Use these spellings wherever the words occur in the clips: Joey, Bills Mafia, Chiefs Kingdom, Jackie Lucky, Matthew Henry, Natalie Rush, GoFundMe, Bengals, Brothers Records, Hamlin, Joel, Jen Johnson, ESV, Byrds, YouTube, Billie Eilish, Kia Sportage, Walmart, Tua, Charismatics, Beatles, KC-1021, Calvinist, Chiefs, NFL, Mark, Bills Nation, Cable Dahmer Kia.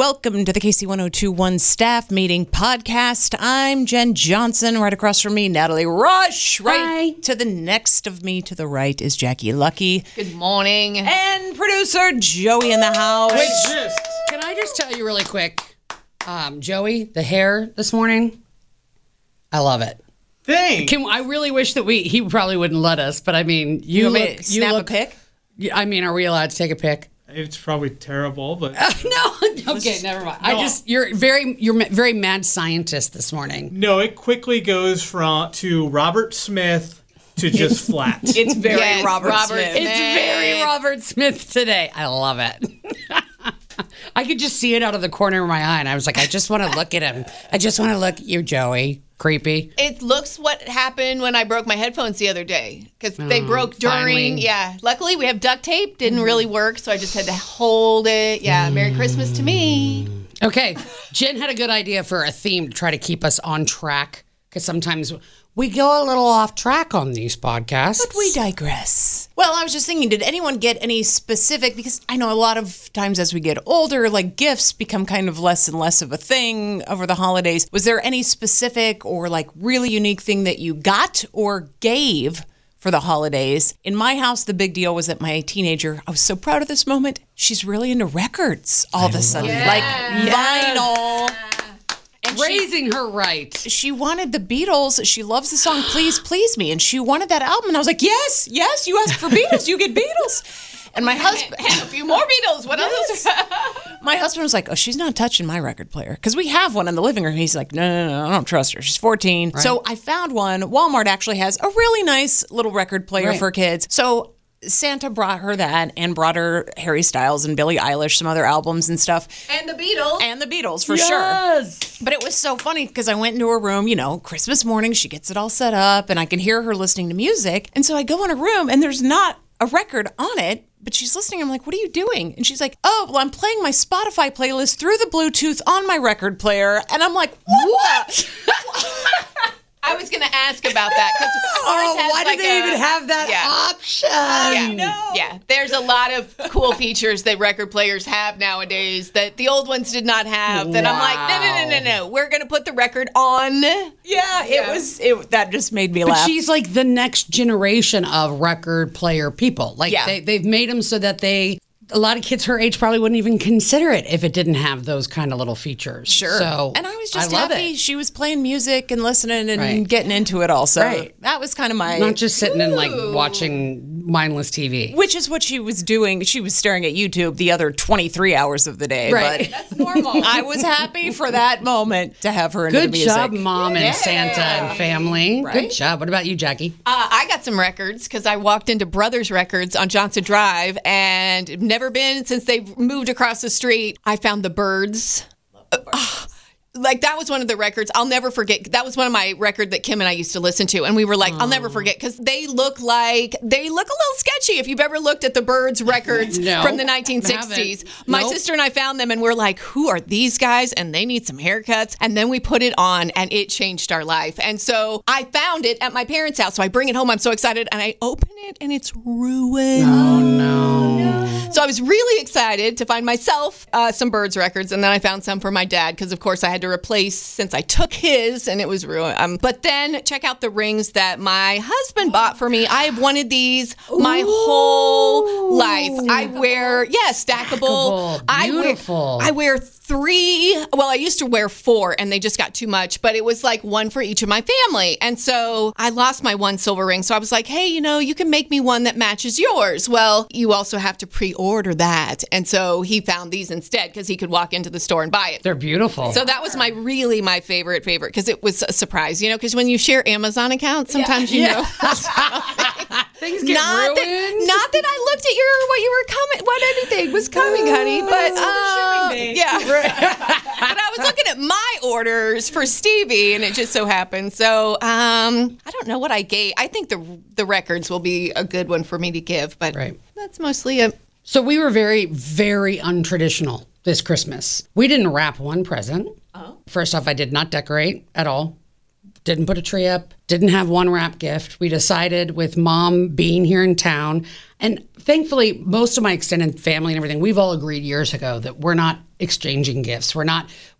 Welcome to the KC-1021 Staff Meeting Podcast. I'm Jen Johnson. Right across from me, Natalie Rush. Right Hi. To the next of me, to the right, is Jackie Lucky. Good morning. And producer Joey in the house. Wait, can I just tell you really quick, Joey, the hair this morning, I love it. Thanks. I really wish that he probably wouldn't let us, but I mean, you look, a pic? I mean, are we allowed to take a pic? It's probably terrible, but no. Okay, never mind. No. You're very mad scientist this morning. No, it quickly goes to Robert Smith to just flat. It's very Robert Smith. It's very Robert Smith today. I love it. I could just see it out of the corner of my eye, and I was like, I just want to look at him. I just want to look at you, Joey. Creepy. It looks what happened when I broke my headphones the other day because they broke during. Finally. Yeah. Luckily, we have duct tape. Didn't really work, so I just had to hold it. Yeah. Merry Christmas to me. Okay. Jen had a good idea for a theme to try to keep us on track because sometimes we go a little off track on these podcasts. But we digress. Well, I was just thinking, did anyone get any specific? Because I know a lot of times as we get older, like gifts become kind of less and less of a thing over the holidays. Was there any specific or like really unique thing that you got or gave for the holidays? In my house, the big deal was that my teenager, I was so proud of this moment, she's really into records all of a sudden. Yeah. Like vinyl. Raising her right. She wanted the Beatles. She loves the song Please Please Me. And she wanted that album. And I was like, yes, you asked for Beatles, you get Beatles. And my husband... And a few more Beatles. What else? My husband was like, oh, she's not touching my record player. Because we have one in the living room. He's like, no, I don't trust her. She's 14. Right. So I found one. Walmart actually has a really nice little record player for kids. So Santa brought her that and brought her Harry Styles and Billie Eilish, some other albums and stuff. And the Beatles, for sure. Yes! But it was so funny because I went into her room, Christmas morning, she gets it all set up, and I can hear her listening to music. And so I go in her room, and there's not a record on it, but she's listening. I'm like, what are you doing? And she's like, oh, well, I'm playing my Spotify playlist through the Bluetooth on my record player. And I'm like, what? I was going to ask about that. Why do they even have that option? Yeah, there's a lot of cool features that record players have nowadays that the old ones did not have. Wow. That I'm like, no. We're going to put the record on. It that just made me laugh. She's like the next generation of record player people. Like they've made them so that a lot of kids her age probably wouldn't even consider it if it didn't have those kind of little features. Sure. So, and I was just happy she was playing music and listening and getting into it all. So that was kind of my... Not just sitting and watching mindless TV. Which is what she was doing. She was staring at YouTube the other 23 hours of the day. Right. But that's normal. I was happy for that moment to have her into the music. Good job, Mom and Santa and family. Right? Good job. What about you, Jackie? I got some records because I walked into Brothers Records on Johnson Drive and never been since they've moved across the street. I found the Byrds. That was one of the records I'll never forget. That was one of my record that Kim and I used to listen to, and we were like, I'll never forget because they look a little sketchy. If you've ever looked at the Byrds records from the 1960s, my sister and I found them, and we're like, who are these guys? And they need some haircuts. And then we put it on, and it changed our life. And so I found it at my parents' house, so I bring it home. I'm so excited, and I open it, and it's ruined. Oh no! So I was really excited to find myself some Byrds records, and then I found some for my dad because, of course, I had to replace since I took his and it was ruined. But then check out the rings that my husband bought for me. I have wanted these my whole life. I wear stackable. Beautiful. I wear three. Well, I used to wear four and they just got too much, but it was like one for each of my family. And so I lost my one silver ring. So I was like, hey, you can make me one that matches yours. Well, you also have to pre-order that. And so he found these instead because he could walk into the store and buy it. They're beautiful. So that was my favorite because it was a surprise, because when you share Amazon accounts, sometimes you know things get ruined. Not that I looked at what anything was coming, honey, but but I was looking at my orders for Stevie, and it just so happened. So I don't know what I gave. I think the records will be a good one for me to give, but that's mostly it. So we were very, very untraditional this Christmas. We didn't wrap one present. First off, I did not decorate at all. didn't put a tree up, didn't have one wrap gift. We decided with mom being here in town, and thankfully most of my extended family and everything, we've all agreed years ago that we're not exchanging gifts.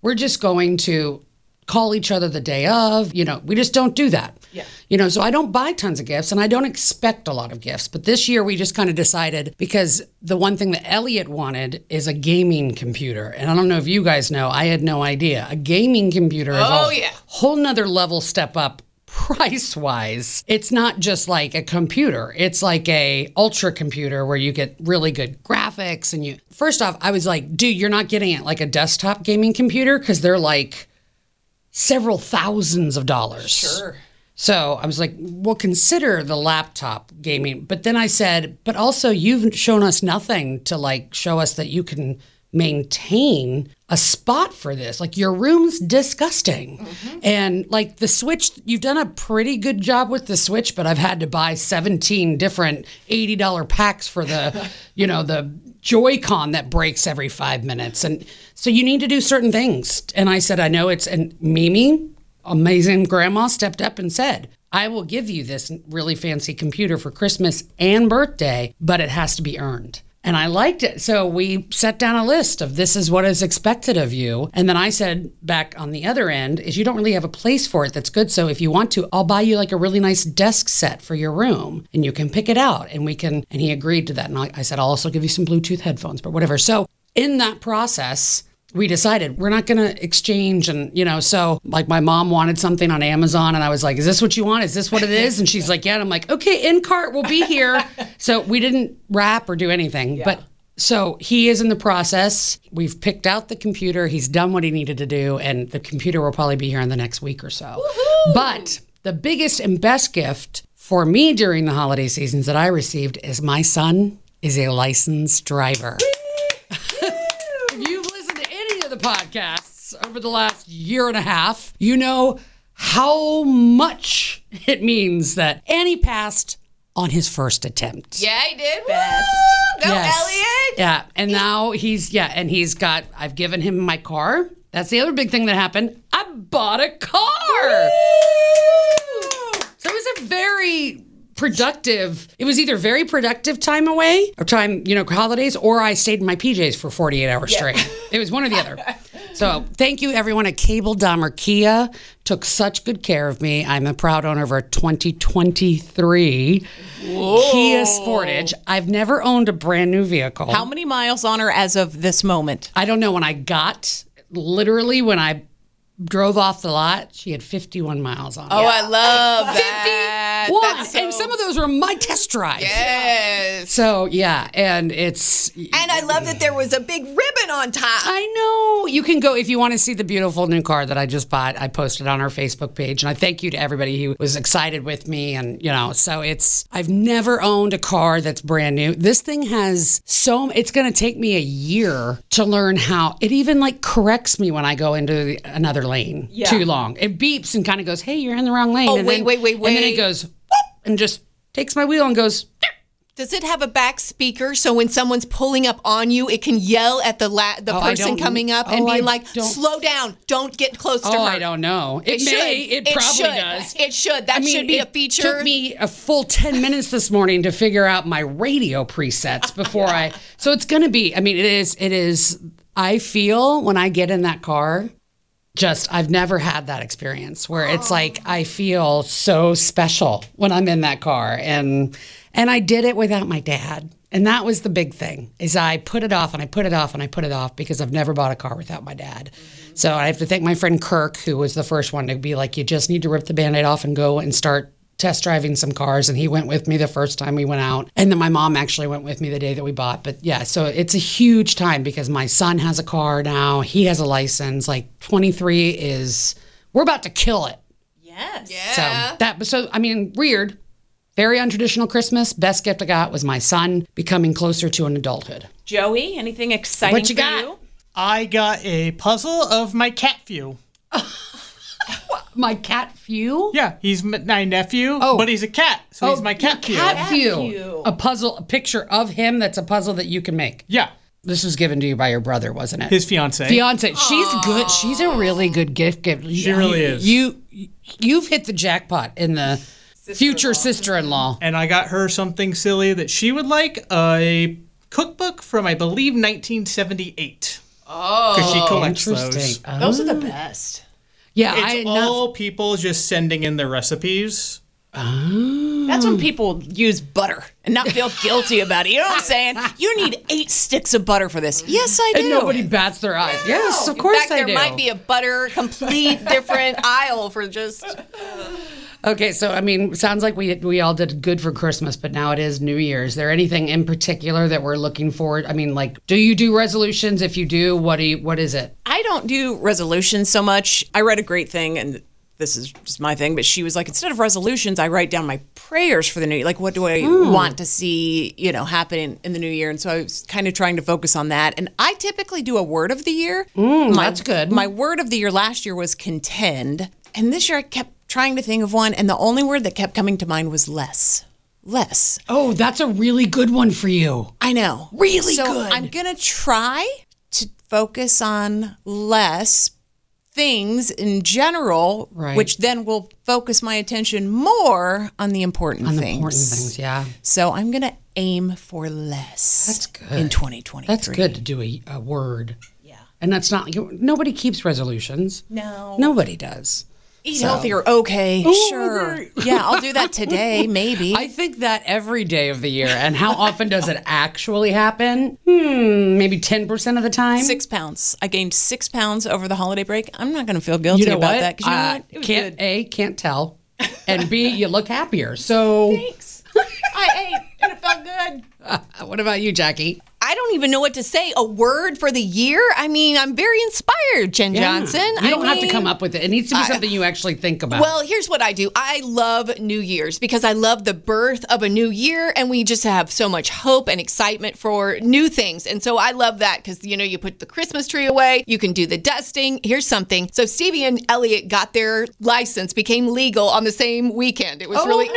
We're just going to call each other the day of, we just don't do that. Yeah. So I don't buy tons of gifts and I don't expect a lot of gifts. But this year we just kind of decided, because the one thing that Elliot wanted is a gaming computer. And I don't know if you guys know, I had no idea. A gaming computer is a whole nother level step up price wise. It's not just like a computer. It's like a ultra computer where you get really good graphics. And first off, I was like, dude, you're not getting it like a desktop gaming computer, because they're like several thousands of dollars. Sure. So I was like, well, consider the laptop gaming. But then I said, but also you've shown us nothing to like show us that you can maintain a spot for this. Like, your room's disgusting. Mm-hmm. And like the Switch, you've done a pretty good job with the Switch, but I've had to buy 17 different $80 packs for the, the Joy-Con that breaks every 5 minutes. And so you need to do certain things. And I said, I know it's, and Mimi, amazing grandma, stepped up and said, I will give you this really fancy computer for Christmas and birthday, but it has to be earned. And I liked it. So we set down a list of this is what is expected of you. And then I said back on the other end is you don't really have a place for it that's good. So if you want to, I'll buy you like a really nice desk set for your room and you can pick it out and we can. And he agreed to that. And I said, I'll also give you some Bluetooth headphones, but whatever. So in that process, we decided we're not going to exchange. And, so like my mom wanted something on Amazon and I was like, is this what you want? Is this what it is? And she's like, yeah. And I'm like, okay, in cart, we'll be here. So we didn't wrap or do anything. Yeah. But so he is in the process. We've picked out the computer. He's done what he needed to do. And the computer will probably be here in the next week or so. Woo-hoo! But the biggest and best gift for me during the holiday seasons that I received is my son is a licensed driver. Podcasts over the last year and a half, how much it means that, and he passed on his first attempt. Yeah, he did. Best. Woo! Go, yes. Elliot. Yeah, and now he's got, I've given him my car. That's the other big thing that happened. I bought a car. Woo! So it was a very productive. It was either very productive time away or time, holidays, or I stayed in my PJs for 48 hours straight. It was one or the other. So thank you, everyone at Cable Dahmer Kia. Took such good care of me. I'm a proud owner of our 2023 Kia Sportage. I've never owned a brand new vehicle. How many miles on her as of this moment? I don't know. When I drove off the lot, she had 51 miles on her. Oh, yeah. I love that. 51. So... And some of those were my test drives. Yes. So, and it's... And I love that there was a big ribbon on top. I know. You can go, if you want to see the beautiful new car that I just bought, I posted on our Facebook page. And I thank you to everybody who was excited with me. And, so it's... I've never owned a car that's brand new. This thing has so... It's going to take me a year to learn how... It even, corrects me when I go into another lane too long. It beeps and kind of goes, hey, you're in the wrong lane. Oh, and wait. And then it goes, whoop, and just takes my wheel and goes, Dirr. Does it have a back speaker so when someone's pulling up on you, it can yell at the person coming up and be like, slow down, don't get close to her? I don't know. It probably should. It should. Should be a feature. It took me a full 10 minutes this morning to figure out my radio presets before So it's going to be, it is, I feel when I get in that car... I've never had that experience where it's like I feel so special when I'm in that car. And I did it without my dad. And that was the big thing, is I put it off and I put it off and I put it off because I've never bought a car without my dad. Mm-hmm. So I have to thank my friend Kirk, who was the first one to be like, you just need to rip the Band-Aid off and go and start test driving some cars. And he went with me the first time we went out. And then my mom actually went with me the day that we bought. But so it's a huge time because my son has a car now. He has a license. 23 is, we're about to kill it. Yes. Yeah. So weird. Very untraditional Christmas. Best gift I got was my son becoming closer to an adulthood. Joey, anything exciting what you for got? You? I got a puzzle of my cat view. My cat Few? Yeah, he's my nephew, but he's a cat, so he's my cat Few. A puzzle, a picture of him that's a puzzle that you can make. Yeah. This was given to you by your brother, wasn't it? His fiancée. She's good. She's a really good gift giver. She really is. You you've hit the jackpot in the future sister-in-law. And I got her something silly that she would like, a cookbook from, I believe, 1978. Oh, because she collects those. Oh. Those are the best. Yeah, it's all people just sending in their recipes. Oh. That's when people use butter and not feel guilty about it. You know what I'm saying? You need 8 sticks of butter for this. Yes, I do. And nobody bats their eyes. No. Yes, of course I do. In fact, there might be a butter complete different aisle for just... Okay, so, I mean, sounds like we all did good for Christmas, but now it is New Year's. Is there anything in particular that we're looking forward? I mean, like, do you do resolutions? If you do, what is it? I don't do resolutions so much. I read a great thing, and this is just my thing, but she was like, instead of resolutions, I write down my prayers for the new year. Like, what do I want to see, you know, happen in the new year? And so I was kind of trying to focus on that. And I typically do a word of the year. That's good. My word of the year last year was contend. And this year I kept trying to think of one, and the only word that kept coming to mind was less. Less. Oh, that's a really good one for you. I know. Really good. So I'm going to try to focus on less things in general, right, which then will focus my attention more on the important things. On the important things, yeah. So I'm going to aim for less. That's good. In 2023. That's good to do a word. Yeah. And that's not, nobody keeps resolutions. No. Nobody does. Eat healthier, okay, sure. Yeah, I'll do that today, maybe. I think that every day of the year. And how often does it actually happen? Maybe 10% of the time? 6 pounds. I gained 6 pounds over the holiday break. I'm not going to feel guilty about that. 'Cause you know what? Can't tell. And B, you look happier. So thanks. I ate and it felt good. What about you, Jackie? I don't even know what to say. A word for the year? I mean, I'm very inspired, Jen Johnson. You don't have to come up with it. It needs to be something you actually think about. Well, here's what I do. I love New Year's because I love the birth of a new year, and we just have so much hope and excitement for new things. And so I love that because, you know, you put the Christmas tree away. You can do the dusting. Here's something. So Stevie and Elliot got their license, became legal on the same weekend. It was I was like,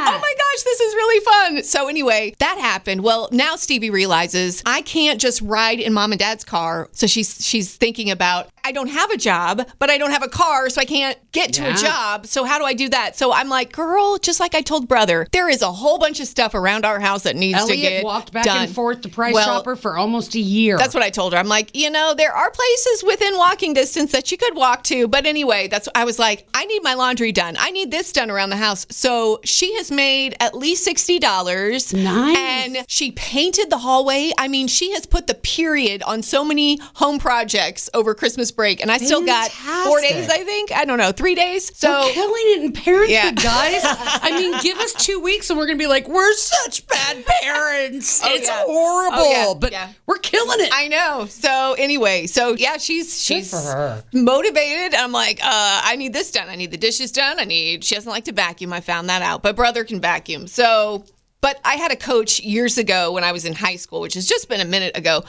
oh my gosh, this is really fun. So anyway, that happened. Well, now Stevie realizes I can't just ride in mom and dad's car. So she's thinking about, I don't have a job, but I don't have a car, so I can't get to a job. So how do I do that? So I'm like, girl, just like I told brother, there is a whole bunch of stuff around our house that needs to get done. Elliot walked back and forth to Price Chopper for almost a year. That's what I told her. I'm like, you know, there are places within walking distance that you could walk to. But anyway, that's I was like, I need my laundry done. I need this done around the house. So she has made at least $60. Nice. And she painted the hallway. I mean, she has put the period on so many home projects over Christmas break, and I still got 4 days, I think. I don't know, 3 days. So we're killing it in parenthood, guys. I mean, give us 2 weeks and we're going to be like, we're such bad parents. It's horrible, but we're killing it. I know. So anyway, she's good for her. Motivated. I'm like, I need this done. I need the dishes done. She doesn't like to vacuum. I found that out, but brother can vacuum. So... But I had a coach years ago when I was in high school, which has just been a minute ago,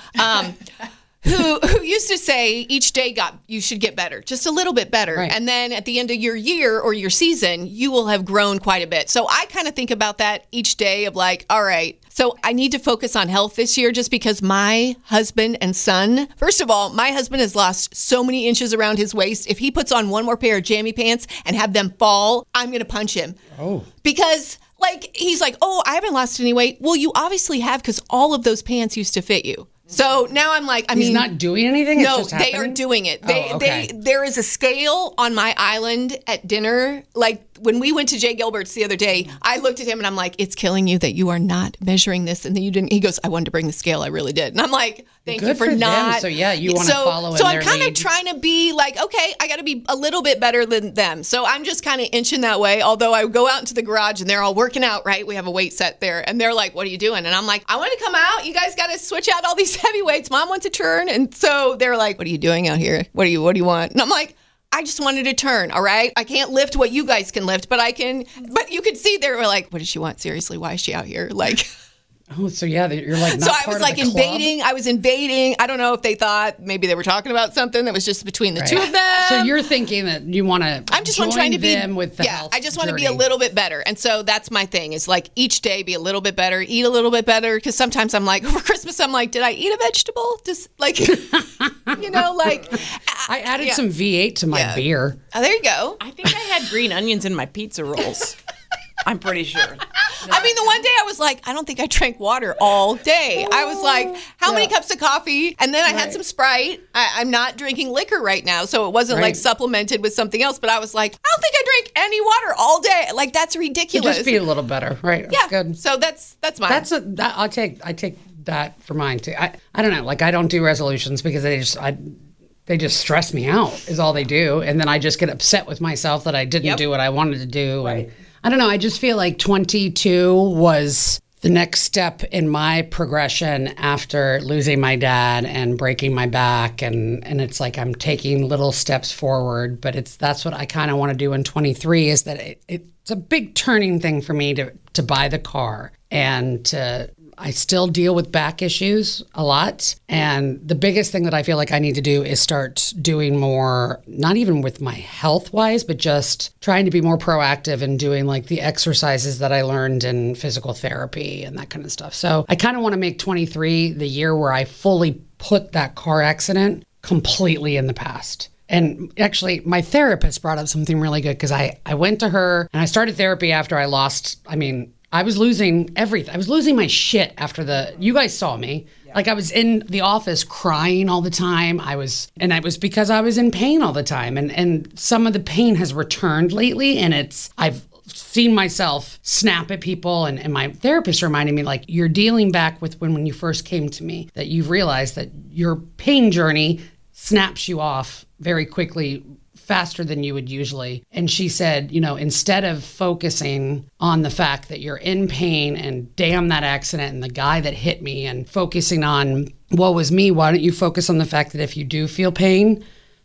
who used to say each day you should get better, just a little bit better. Right. And then at the end of your year or your season, you will have grown quite a bit. So I kind of think about that each day of like, all right, so I need to focus on health this year just because my husband and son, first of all, my husband has lost so many inches around his waist. If he puts on one more pair of jammy pants and have them fall, I'm going to punch him. Oh. Because... Like, he's like, oh, I haven't lost any weight. Well, you obviously have because all of those pants used to fit you. So now I'm like, he's not doing anything? No, they are doing it. There is a scale on my island at dinner. Like, when we went to Jay Gilbert's the other day, I looked at him and I'm like, it's killing you that you are not measuring this. And then you didn't. He goes, I wanted to bring the scale. I really did. And I'm like, thank you for not. Them. So yeah, you want to follow in their lead. So I'm kind of trying to be like, okay, I got to be a little bit better than them. So I'm just kind of inching that way. Although I go out into the garage and they're all working out, right? We have a weight set there. And they're like, what are you doing? And I'm like, I want to come out. You guys got to switch out all these heavyweights. Mom wants a turn. And so they're like, what are you doing out here? What do you want? And I'm like, I just wanted to turn, all right? I can't lift what you guys can lift, but you could see they were like, what does she want? Seriously, why is she out here? Like, oh, so yeah, you're like, not so part I was like invading. Club. I was invading. I don't know if they thought maybe they were talking about something that was just between the two of them. So you're thinking that you want to I just want to be a little bit better. And so that's my thing is like each day be a little bit better, eat a little bit better. Because sometimes I'm like, over Christmas, I'm like, did I eat a vegetable? Just like, You know, like I added some V8 to my beer. Oh, there you go. I think I had green onions in my pizza rolls. I'm pretty sure. I mean, the one day I was like, I don't think I drank water all day. I was like, how many cups of coffee? And then I had some Sprite. I'm not drinking liquor right now, so it wasn't like supplemented with something else. But I was like, I don't think I drank any water all day. Like, that's ridiculous. It'd just be a little better, right? Yeah. Good. So that's mine. I take that for mine too. I don't know. Like, I don't do resolutions because they just stress me out is all they do, and then I just get upset with myself that I didn't do what I wanted to do. Right. And, I don't know. I just feel like 22 was the next step in my progression after losing my dad and breaking my back. And it's like I'm taking little steps forward. But that's what I kind of want to do in 23 is that it's a big turning thing for me to buy the car. And I still deal with back issues a lot. And the biggest thing that I feel like I need to do is start doing more, not even with my health wise, but just trying to be more proactive and doing like the exercises that I learned in physical therapy and that kind of stuff. So I kind of want to make 23 the year where I fully put that car accident completely in the past. And actually, my therapist brought up something really good because I went to her and I started therapy after I lost, I was losing everything. I was losing my shit after you guys saw me. Yeah. Like I was in the office crying all the time. It was because I was in pain all the time. And some of the pain has returned lately and I've seen myself snap at people. And my therapist reminded me, like, you're dealing back with when you first came to me, that you've realized that your pain journey snaps you off very quickly, faster than you would usually. And she said, instead of focusing on the fact that you're in pain and damn that accident and the guy that hit me and focusing on woe is me, why don't you focus on the fact that if you do feel pain,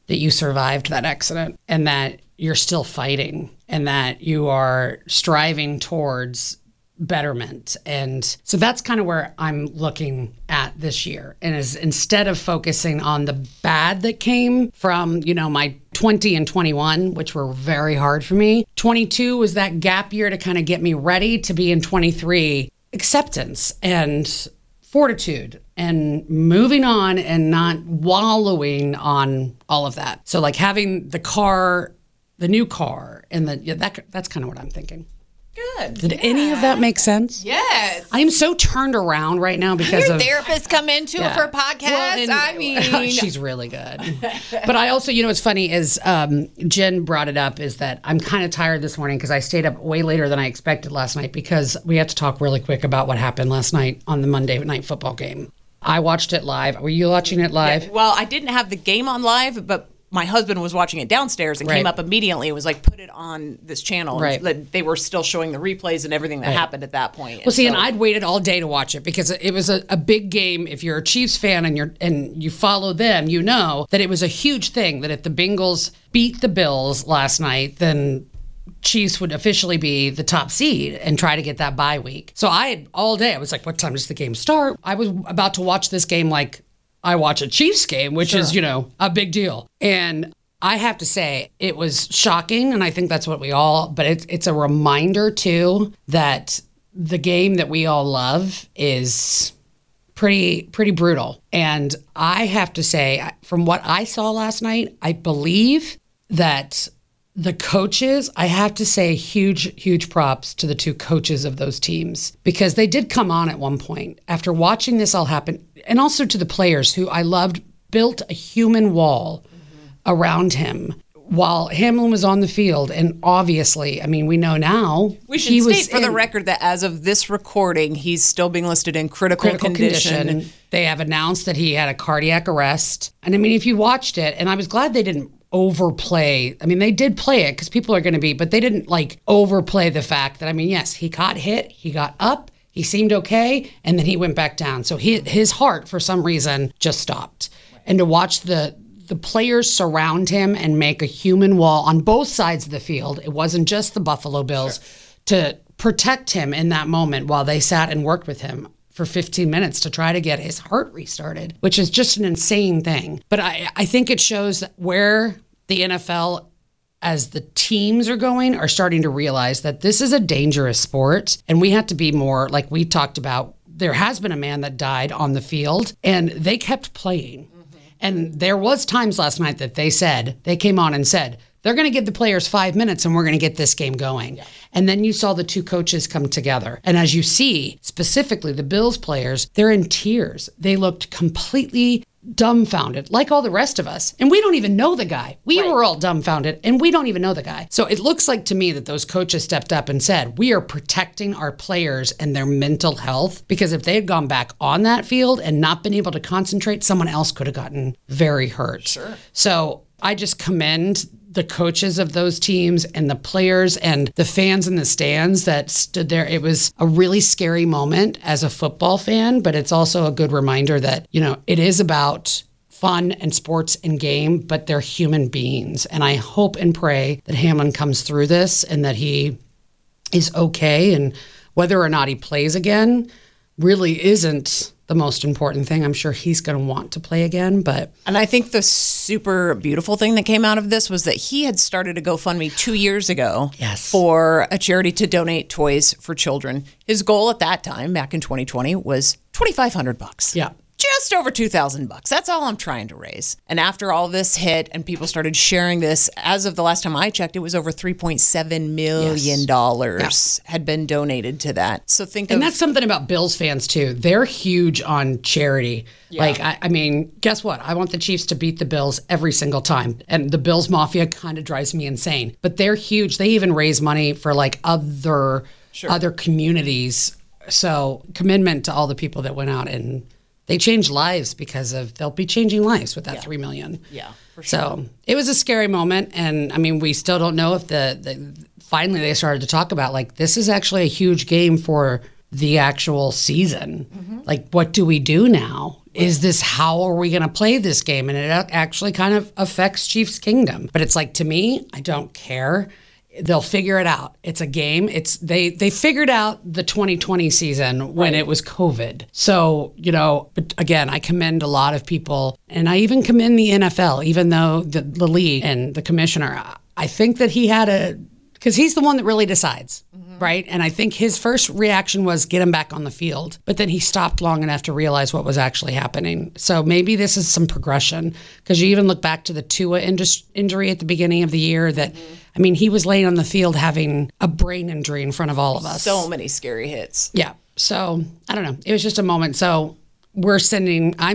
that you survived that accident and that you're still fighting and that you are striving towards betterment. And so that's kind of where I'm looking at this year, and is instead of focusing on the bad that came from, my 20 and 21, which were very hard for me. 22 was that gap year to kind of get me ready to be in 23, acceptance and fortitude and moving on and not wallowing on all of that. So like having the new car and that's kind of what I'm thinking. Good. Did any of that make sense? Yes. I am so turned around right now because your therapist come into it for a podcast. Well, she's really good. But I also, what's funny is Jen brought it up is that I'm kind of tired this morning because I stayed up way later than I expected last night because we had to talk really quick about what happened last night on the Monday night football game. I watched it live. Were you watching it live? Yeah, well, I didn't have the game on live, but my husband was watching it downstairs and came up immediately and was like, put it on this channel. Right. They were still showing the replays and everything that happened at that point. Well, and I'd waited all day to watch it because it was a big game. If you're a Chiefs fan and you follow them, you know that it was a huge thing that if the Bengals beat the Bills last night, then Chiefs would officially be the top seed and try to get that bye week. So I was like, what time does the game start? I was about to watch this game like I watch a Chiefs game, which is, a big deal. And I have to say, it was shocking, and I think that's what we all, but it's a reminder, too, that the game that we all love is pretty brutal. And I have to say, from what I saw last night, I believe that the coaches, I have to say huge, huge props to the two coaches of those teams because they did come on at one point after watching this all happen. And also to the players who I loved built a human wall around him while Hamlin was on the field. And obviously, we know now. We should state for the record that as of this recording, he's still being listed in critical condition. They have announced that he had a cardiac arrest. And if you watched it, and I was glad they didn't overplay. They did play it because people are going to be, but they didn't overplay the fact that, yes, he got hit, he got up, he seemed okay, and then he went back down. So his heart, for some reason, just stopped. And to watch the players surround him and make a human wall on both sides of the field, it wasn't just the Buffalo Bills, to protect him in that moment while they sat and worked with him for 15 minutes to try to get his heart restarted, which is just an insane thing. But I think it shows where the NFL, as the teams are starting to realize that this is a dangerous sport. And we have to be more, like we talked about, there has been a man that died on the field and they kept playing. And there was times last night that they said, they came on and said, they're going to give the players 5 minutes and we're going to get this game going. Yeah. And then you saw the two coaches come together. And as you see, specifically the Bills players, they're in tears. They looked completely dumbfounded, like all the rest of us. And we don't even know the guy. We right. were all dumbfounded, and we don't even know the guy. So it looks like to me that those coaches stepped up and said, we are protecting our players and their mental health, because if they had gone back on that field and not been able to concentrate, someone else could have gotten very hurt. Sure. So I just commend the coaches of those teams and the players and the fans in the stands that stood there. It was a really scary moment as a football fan, but it's also a good reminder that, you know, it is about fun and sports and game, but they're human beings. And I hope and pray that Hamlin comes through this and that he is okay. And whether or not he plays again really isn't the most important thing. I'm sure he's going to want to play again, but... And I think the super beautiful thing that came out of this was that he had started a GoFundMe 2 years ago yes. for a charity to donate toys for children. His goal at that time, back in 2020, was $2,500. Yeah. Just over $2,000. That's all I'm trying to raise. And after all this hit and people started sharing this, as of the last time I checked, it was over $3.7 million yes. had been donated to that. So think and of... And that's something about Bills fans, too. They're huge on charity. Yeah. Like, I mean, guess what? I want the Chiefs to beat the Bills every single time. And the Bills Mafia kind of drives me insane. But they're huge. They even raise money for, like, other communities. So commitment to all the people that went out and... They change lives because of, they'll be changing lives with that yeah. 3 million. Yeah, for sure. So it was a scary moment. And I mean, we still don't know if finally they started to talk about like, this is actually a huge game for the actual season. Mm-hmm. Like, what do we do now? Is this, how are we going to play this game? And it actually kind of affects Chiefs Kingdom. But it's like, to me, I don't care. They'll figure it out. It's a game. It's they figured out the 2020 season when right. it was COVID. So, you know, but again, I commend a lot of people, and I even commend the NFL, even though the league and the commissioner, I think that he had because he's the one that really decides, mm-hmm. right? And I think his first reaction was get him back on the field. But then he stopped long enough to realize what was actually happening. So maybe this is some progression, because you even look back to the Tua injury at the beginning of the year that, mm-hmm. I mean, he was laying on the field having a brain injury in front of all of us. So many scary hits. Yeah. So I don't know. It was just a moment. So I'm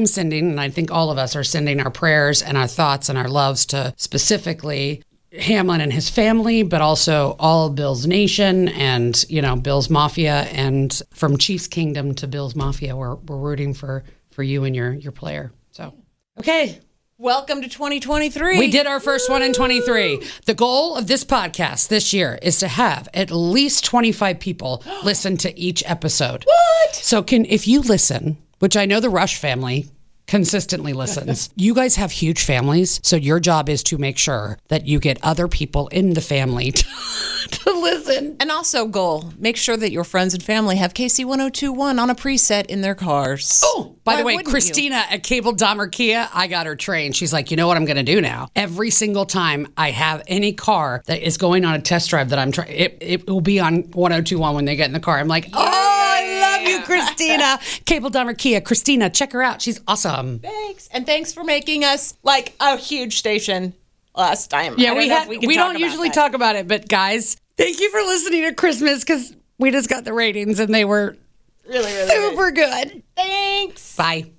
sending, and I think all of us are sending our prayers and our thoughts and our loves to specifically Hamlin and his family, but also all Bills Nation and, you know, Bills Mafia, and from Chiefs Kingdom to Bills Mafia, we're rooting for you and your player. So, okay. Welcome to 2023. We did our first one in 23. The goal of this podcast this year is to have at least 25 people listen to each episode. What? So if you listen, which I know the Rush family consistently listens. You guys have huge families, so your job is to make sure that you get other people in the family to listen. And also, goal, make sure that your friends and family have KC-1021 on a preset in their cars. Oh, by the way, Christina at Cable Dahmer Kia, I got her trained. She's like, you know what I'm going to do now? Every single time I have any car that is going on a test drive that I'm trying, it will be on 1021 when they get in the car. I'm like, you, Christina. Cable Dahmer Kia. Christina, check her out. She's awesome. Thanks. And thanks for making us like a huge station last time. Yeah, we don't usually talk about it, but guys, thank you for listening to Christmas, because we just got the ratings and they were really, really super good. Thanks. Bye.